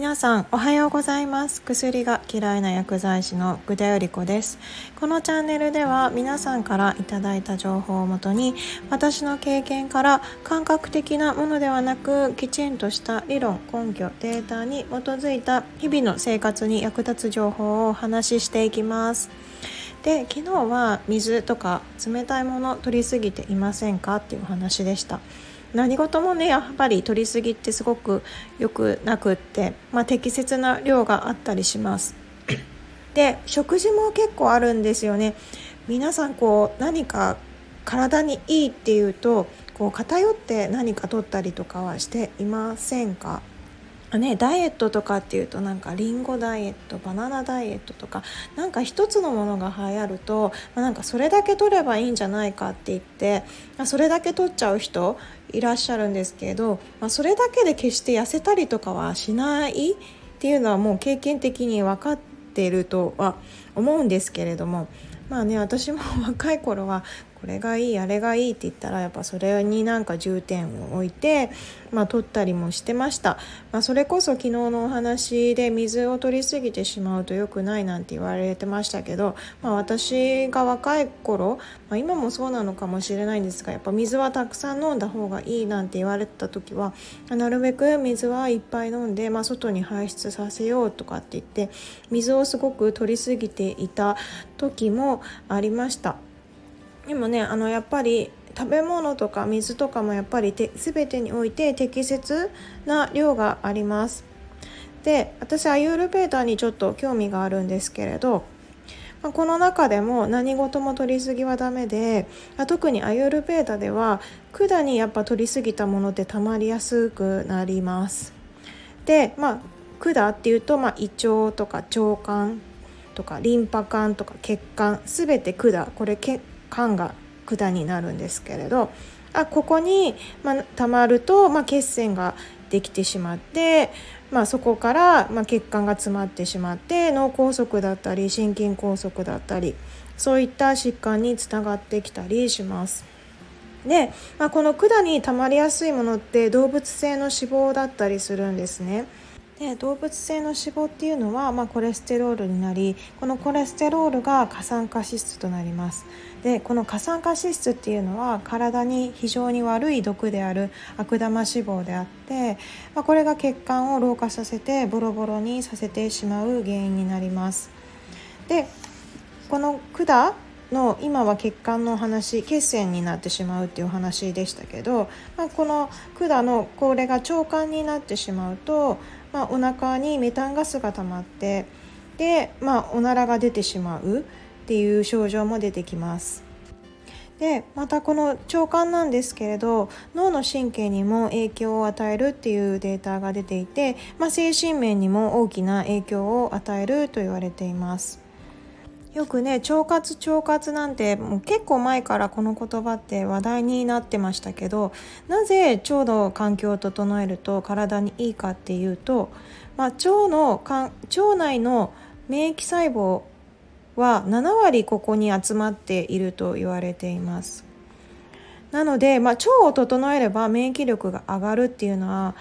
皆さんおはようございます。薬が嫌いな薬剤師の福田由里子です。このチャンネルでは皆さんからいただいた情報をもとに、私の経験から感覚的なものではなく、きちんとした理論、根拠、データに基づいた日々の生活に役立つ情報をお話ししていきます。で、昨日は水とか冷たいもの取りすぎていませんかっていうお話でした。何事もね、やっぱり取りすぎってすごく良くなくって、適切な量があったりします。で、食事も結構あるんですよね。皆さん何か体にいいっていうと偏って何か取ったりとかはしていませんか？ね、ダイエットとかっていうとリンゴダイエット、バナナダイエットとか一つのものが流行ると、それだけ取ればいいんじゃないかって言ってそれだけ取っちゃう人いらっしゃるんですけど、それだけで決して痩せたりとかはしないっていうのはもう経験的に分かっているとは思うんですけれども、私も若い頃はこれがいいあれがいいって言ったら、やっぱそれに重点を置いて、取ったりもしてました。それこそ昨日のお話で水を取りすぎてしまうと良くないなんて言われてましたけど、私が若い頃、今もそうなのかもしれないんですが、やっぱ水はたくさん飲んだ方がいいなんて言われた時は、なるべく水はいっぱい飲んで、外に排出させようとかって言って水をすごく取りすぎていた時もありました。でもね、やっぱり食べ物とか水とかもやっぱり全てにおいて適切な量があります。で、私アユールベーダにちょっと興味があるんですけれど、この中でも何事も取りすぎはダメで、特にアユールベーダでは管にやっぱ取りすぎたものって溜まりやすくなります。で、管っていうと、胃腸とか腸管とかリンパ管とか血管、全て管、これ管が管になるんですけれど、ここに、溜まると、血栓ができてしまって、そこから、血管が詰まってしまって脳梗塞だったり心筋梗塞だったり、そういった疾患につながってきたりします。で、この管に溜まりやすいものって動物性の脂肪だったりするんですね。で、動物性の脂肪っていうのは、コレステロールになり、このコレステロールが過酸化脂質となります。で、この過酸化脂質っていうのは体に非常に悪い毒である悪玉脂肪であって、これが血管を老化させてボロボロにさせてしまう原因になります。で、この管の今は血管の話、血栓になってしまうっていうお話でしたけど、この管のこれが腸管になってしまうと、お腹にメタンガスが溜まって、で、おならが出てしまうっていう症状も出てきます。で、またこの腸管なんですけれど、脳の神経にも影響を与えるっていうデータが出ていて、精神面にも大きな影響を与えると言われています。よくね、腸活なんてもう結構前からこの言葉って話題になってましたけど、なぜ腸の環境を整えると体にいいかっていうと、腸内の免疫細胞は7割ここに集まっていると言われています。なので、腸を整えれば免疫力が上がるっていうのは、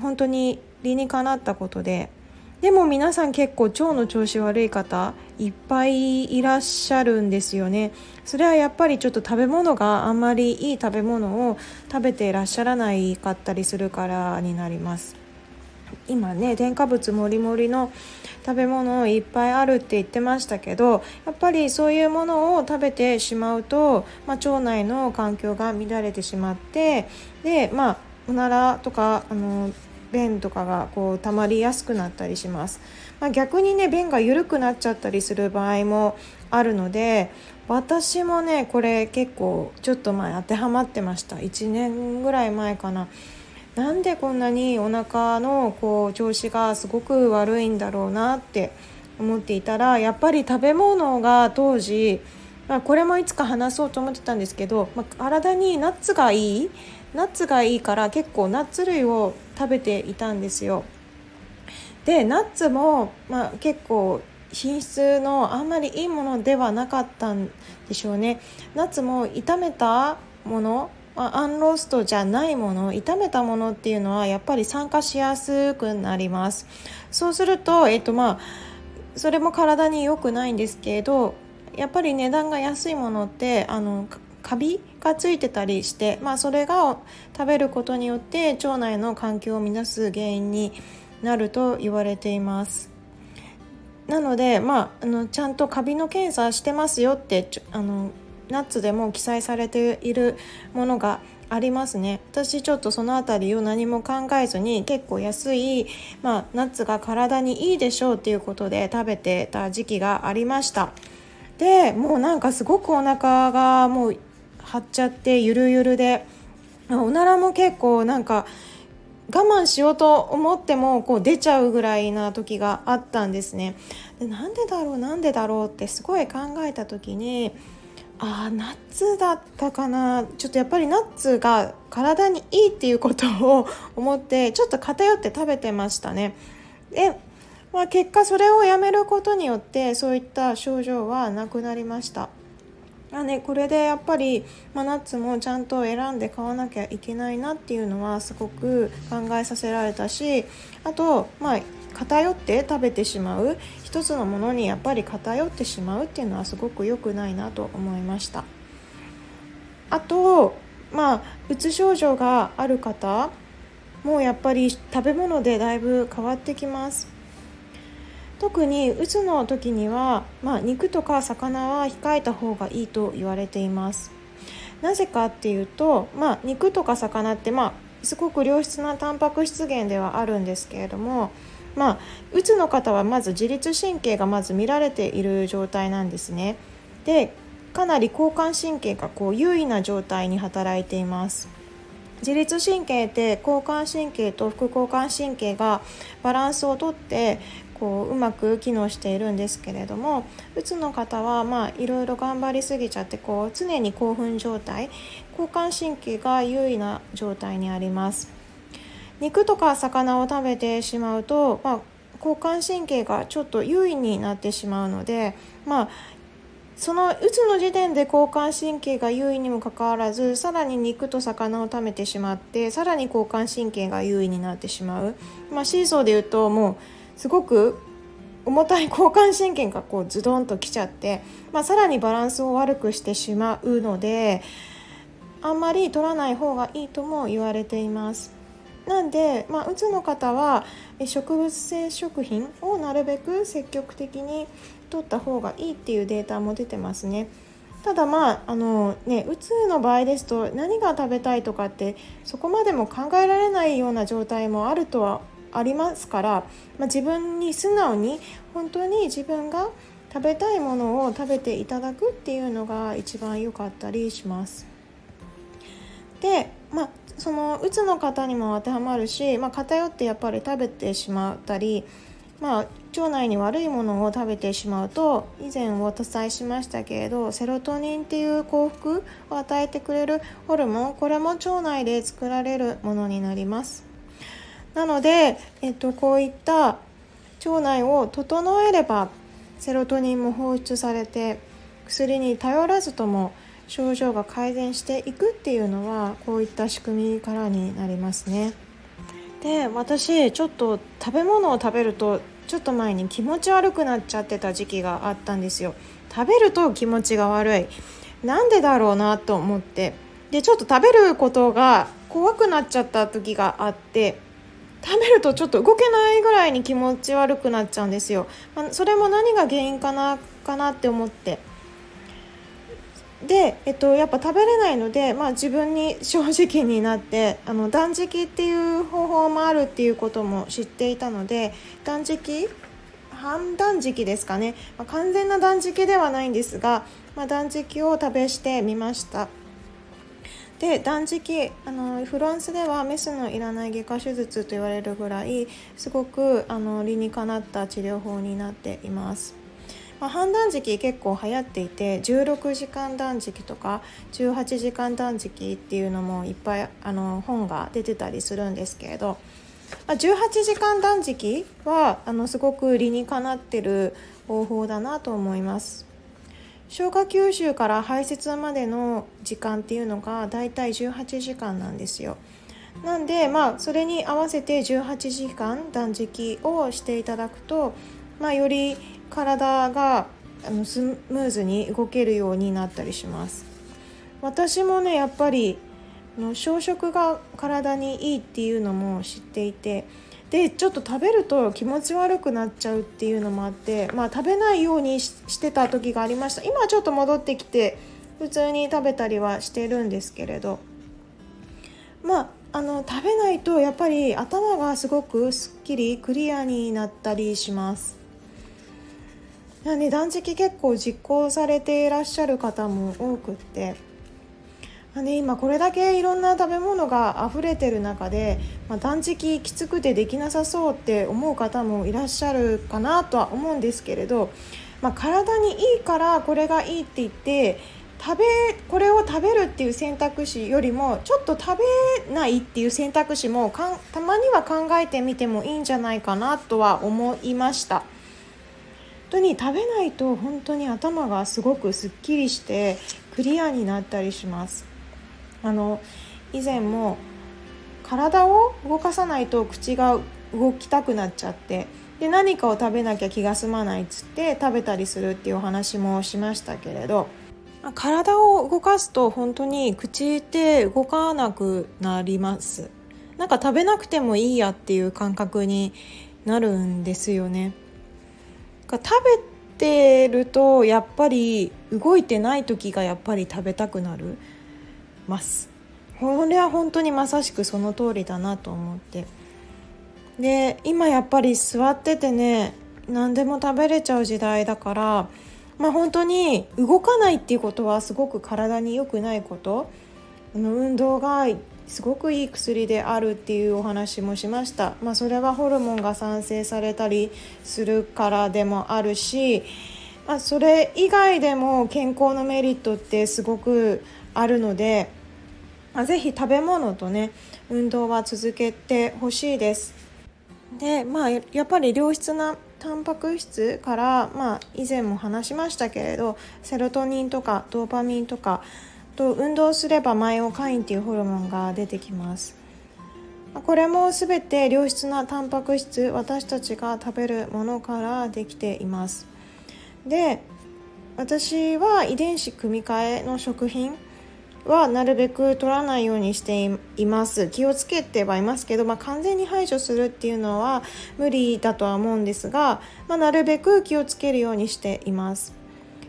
本当に理にかなったことで、でも皆さん結構腸の調子悪い方いっぱいいらっしゃるんですよね。それはやっぱりちょっと食べ物があんまりいい食べ物を食べていらっしゃらないかったりするからになります。今ね、添加物もりもりの食べ物いっぱいあるって言ってましたけど、やっぱりそういうものを食べてしまうと、腸内の環境が乱れてしまって、で、おならとか便とかが溜まりやすくなったりします。逆にね、便が緩くなっちゃったりする場合もあるので、私もね、これ結構ちょっと前当てはまってました。1年ぐらい前かな。なんでこんなにお腹の調子がすごく悪いんだろうなって思っていたら、やっぱり食べ物が当時、これもいつか話そうと思ってたんですけど、体にナッツがいいから結構ナッツ類を食べていたんですよ。で、ナッツも、結構品質のあんまりいいものではなかったんでしょうね。ナッツも炒めたものアンローストじゃないもの、炒めたものっていうのはやっぱり酸化しやすくなります。そうすると、それも体に良くないんですけど、やっぱり値段が安いものってカビがついてたりして、それが食べることによって腸内の環境を乱す原因になると言われています。なので、ちゃんとカビの検査してますよってナッツでも記載されているものがありますね。私ちょっとそのあたりを何も考えずに、結構安い、ナッツが体にいいでしょうっていうことで食べてた時期がありました。でもうすごくお腹がもう張っちゃって、ゆるゆるで、おならも結構我慢しようと思っても出ちゃうぐらいな時があったんですね。でなんでだろうってすごい考えた時に、ナッツだったかな。ちょっとやっぱりナッツが体にいいっていうことを思って、ちょっと偏って食べてましたね。で、結果それをやめることによってそういった症状はなくなりました。これでやっぱり、ナッツもちゃんと選んで買わなきゃいけないなっていうのはすごく考えさせられたし、あと、偏って食べてしまう、一つのものにやっぱり偏ってしまうっていうのはすごく良くないなと思いました。あと、うつ症状がある方もやっぱり食べ物でだいぶ変わってきます。特にうつの時には、肉とか魚は控えた方がいいと言われています。なぜかっていうと、肉とか魚って、すごく良質なタンパク質源ではあるんですけれども、うつの方はまず自律神経が乱れている状態なんですね。で、かなり交感神経が優位な状態に働いています。自律神経って交感神経と副交感神経がバランスをとってうまく機能しているんですけれども、うつの方はいろいろ頑張りすぎちゃって、常に興奮状態、交感神経が優位な状態にあります。肉とか魚を食べてしまうと、交感神経がちょっと優位になってしまうので、そのうつの時点で交感神経が優位にもかかわらず、さらに肉と魚を食べてしまって、さらに交感神経が優位になってしまう、シーソーで言うと、もうすごく重たい交感神経がズドンときちゃって、さらにバランスを悪くしてしまうので、あんまり取らない方がいいとも言われています。なんで、うつの方は植物性食品をなるべく積極的に取った方がいいっていうデータも出てますね。ただうつの場合ですと、何が食べたいとかってそこまでも考えられないような状態もあるとはありますから、自分に素直に本当に自分が食べたいものを食べていただくっていうのが一番良かったりします。で、そのうつの方にも当てはまるし、偏ってやっぱり食べてしまったり、腸内に悪いものを食べてしまうと、以前お伝えしましたけれど、セロトニンっていう幸福を与えてくれるホルモン、これも腸内で作られるものになります。なので、こういった腸内を整えればセロトニンも放出されて、薬に頼らずとも症状が改善していくっていうのは、こういった仕組みからになりますね。で、私ちょっと食べ物を食べると、ちょっと前に気持ち悪くなっちゃってた時期があったんですよ。食べると気持ちが悪い、なんでだろうなと思って、でちょっと食べることが怖くなっちゃった時があって、食べるとちょっと動けないぐらいに気持ち悪くなっちゃうんですよ。それも何が原因かなって思って、で、やっぱ食べれないので、自分に正直になって、断食っていう方法もあるっていうことも知っていたので、半断食ですかね、完全な断食ではないんですが、断食を試してみました。で、断食、フランスではメスのいらない外科手術と言われるぐらい、すごく理にかなった治療法になっています。半断食結構流行っていて、16時間断食とか18時間断食っていうのもいっぱい本が出てたりするんですけれど、18時間断食はすごく理にかなってる方法だなと思います。消化吸収から排泄までの時間っていうのがだいたい18時間なんですよ。なんでそれに合わせて18時間断食をしていただくと、より体がスムーズに動けるようになったりします。私もね、やっぱり小食が体にいいっていうのも知っていて、でちょっと食べると気持ち悪くなっちゃうっていうのもあって、食べないようにしてた時がありました。今はちょっと戻ってきて普通に食べたりはしてるんですけれど、食べないとやっぱり頭がすごくすっきりクリアになったりします。断食結構実行されていらっしゃる方も多くって、今これだけいろんな食べ物が溢れてる中で、断食きつくてできなさそうって思う方もいらっしゃるかなとは思うんですけれど、体にいいからこれがいいって言ってこれを食べるっていう選択肢よりも、ちょっと食べないっていう選択肢もたまには考えてみてもいいんじゃないかなとは思いました。本当に食べないと本当に頭がすごくすっきりしてクリアになったりします。以前も体を動かさないと口が動きたくなっちゃって、で何かを食べなきゃ気が済まないっつって食べたりするっていうお話もしましたけれど、体を動かすと本当に口って動かなくなります。なんか食べなくてもいいやっていう感覚になるんですよね。食べてるとやっぱり動いてない時がやっぱり食べたくなるます。これは本当にまさしくその通りだなと思って、で今やっぱり座っててね、何でも食べれちゃう時代だから、本当に動かないっていうことはすごく体に良くないこと、運動がすごくいい薬であるっていうお話もしました。それはホルモンが産生されたりするからでもあるし、それ以外でも健康のメリットってすごくあるので、ぜひ食べ物とね運動は続けてほしいです。でやっぱり良質なタンパク質から、以前も話しましたけれど、セロトニンとかドーパミンとかと運動すればマイオカインっていうホルモンが出てきます。これもすべて良質なタンパク質、私たちが食べるものからできています。で私は遺伝子組み換えの食品はなるべく取らないようにしています。気をつけてはいますけど、完全に排除するっていうのは無理だとは思うんですが、なるべく気をつけるようにしています。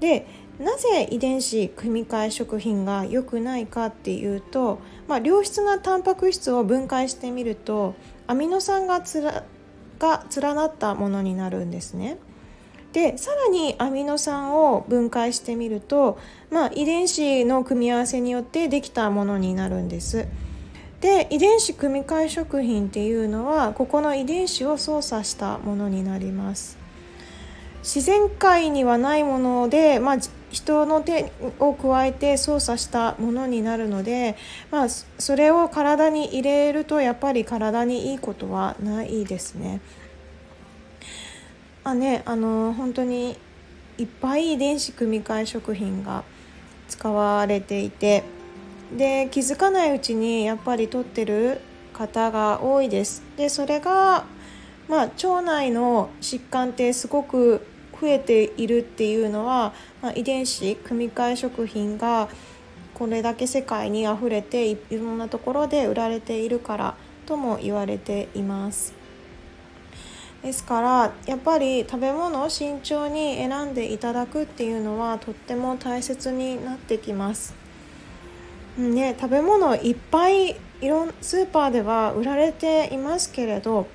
でなぜ遺伝子組み換え食品が良くないかっていうと、良質なタンパク質を分解してみるとアミノ酸が連なったものになるんですね。でさらにアミノ酸を分解してみると、遺伝子の組み合わせによってできたものになるんです。で遺伝子組み換え食品っていうのはここの遺伝子を操作したものになります。自然界にはないもので、人の手を加えて操作したものになるので、それを体に入れるとやっぱり体にいいことはないですね。本当にいっぱい遺伝子組み換え食品が使われていて、で気づかないうちにやっぱり摂ってる方が多いです。でそれが、腸内の疾患ってすごく増えているっていうのは、遺伝子組み換え食品がこれだけ世界にあふれていろんなところで売られているからとも言われています。ですからやっぱり食べ物を慎重に選んでいただくっていうのはとっても大切になってきます、食べ物いっぱいスーパーでは売られていますけれど、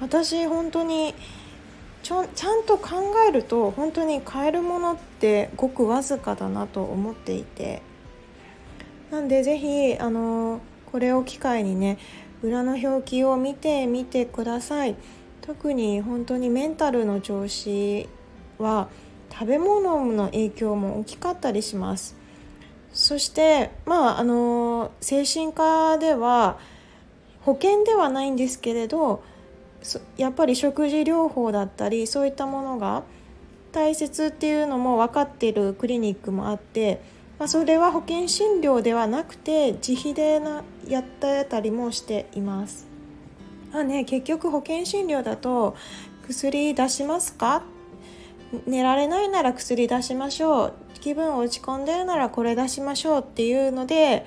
私本当にちゃんと考えると本当に買えるものってごくわずかだなと思っていて、なんでぜひこれを機会にね裏の表記を見てみてください。特に本当にメンタルの調子は食べ物の影響も大きかったりします。そして精神科では保険ではないんですけれど、やっぱり食事療法だったりそういったものが大切っていうのも分かっているクリニックもあって、それは保険診療ではなくて自費でやってたりもしています。結局保険診療だと薬出しますか、寝られないなら薬出しましょう、気分落ち込んでるならこれ出しましょうっていうので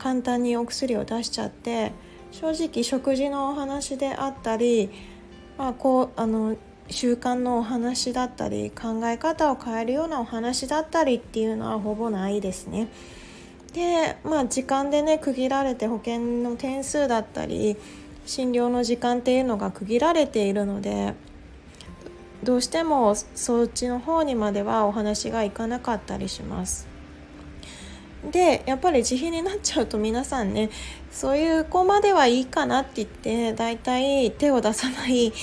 簡単にお薬を出しちゃって、正直食事のお話であったり、習慣のお話だったり、考え方を変えるようなお話だったりっていうのはほぼないですね。で、時間でね、区切られて保険の点数だったり診療の時間っていうのが区切られているので、どうしてもそっちの方にまではお話がいかなかったりします。で、やっぱり自費になっちゃうと皆さんね、そういう子まではいいかなって言ってだいたい手を出さない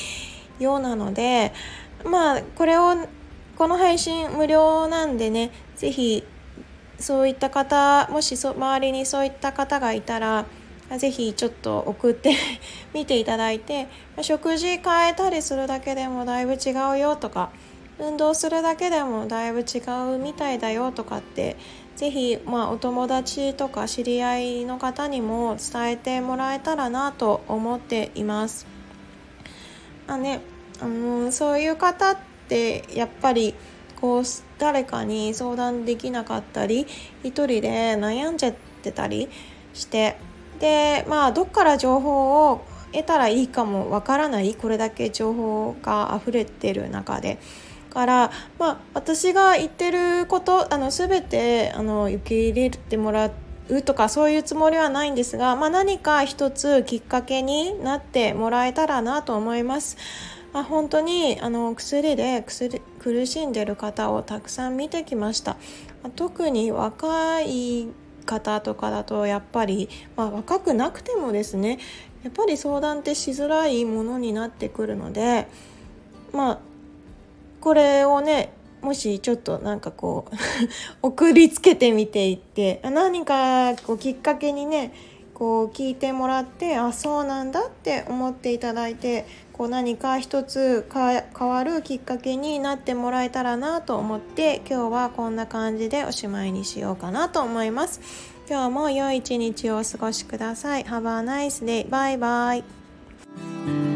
ようなので、この配信無料なんでね、ぜひそういった方、もし周りにそういった方がいたらぜひちょっと送ってみていただいて、食事変えたりするだけでもだいぶ違うよとか、運動するだけでもだいぶ違うみたいだよとかって、ぜひお友達とか知り合いの方にも伝えてもらえたらなと思っています。そういう方ってやっぱり誰かに相談できなかったり、一人で悩んじゃってたりして、でどっから情報を得たらいいかもわからない、これだけ情報が溢れてる中でから、私が言ってること全て受け入れてもらうとかそういうつもりはないんですが、何か一つきっかけになってもらえたらなと思います。本当に薬で苦しんでる方をたくさん見てきました。特に若い方とかだとやっぱり、若くなくてもですね、やっぱり相談ってしづらいものになってくるので、これをね、もしちょっと送りつけてみていって、何かきっかけにね聞いてもらって、そうなんだって思っていただいて、何か一つ変わるきっかけになってもらえたらなと思って、今日はこんな感じでおしまいにしようかなと思います。今日も良い一日をお過ごしください。Have a nice day. Bye bye.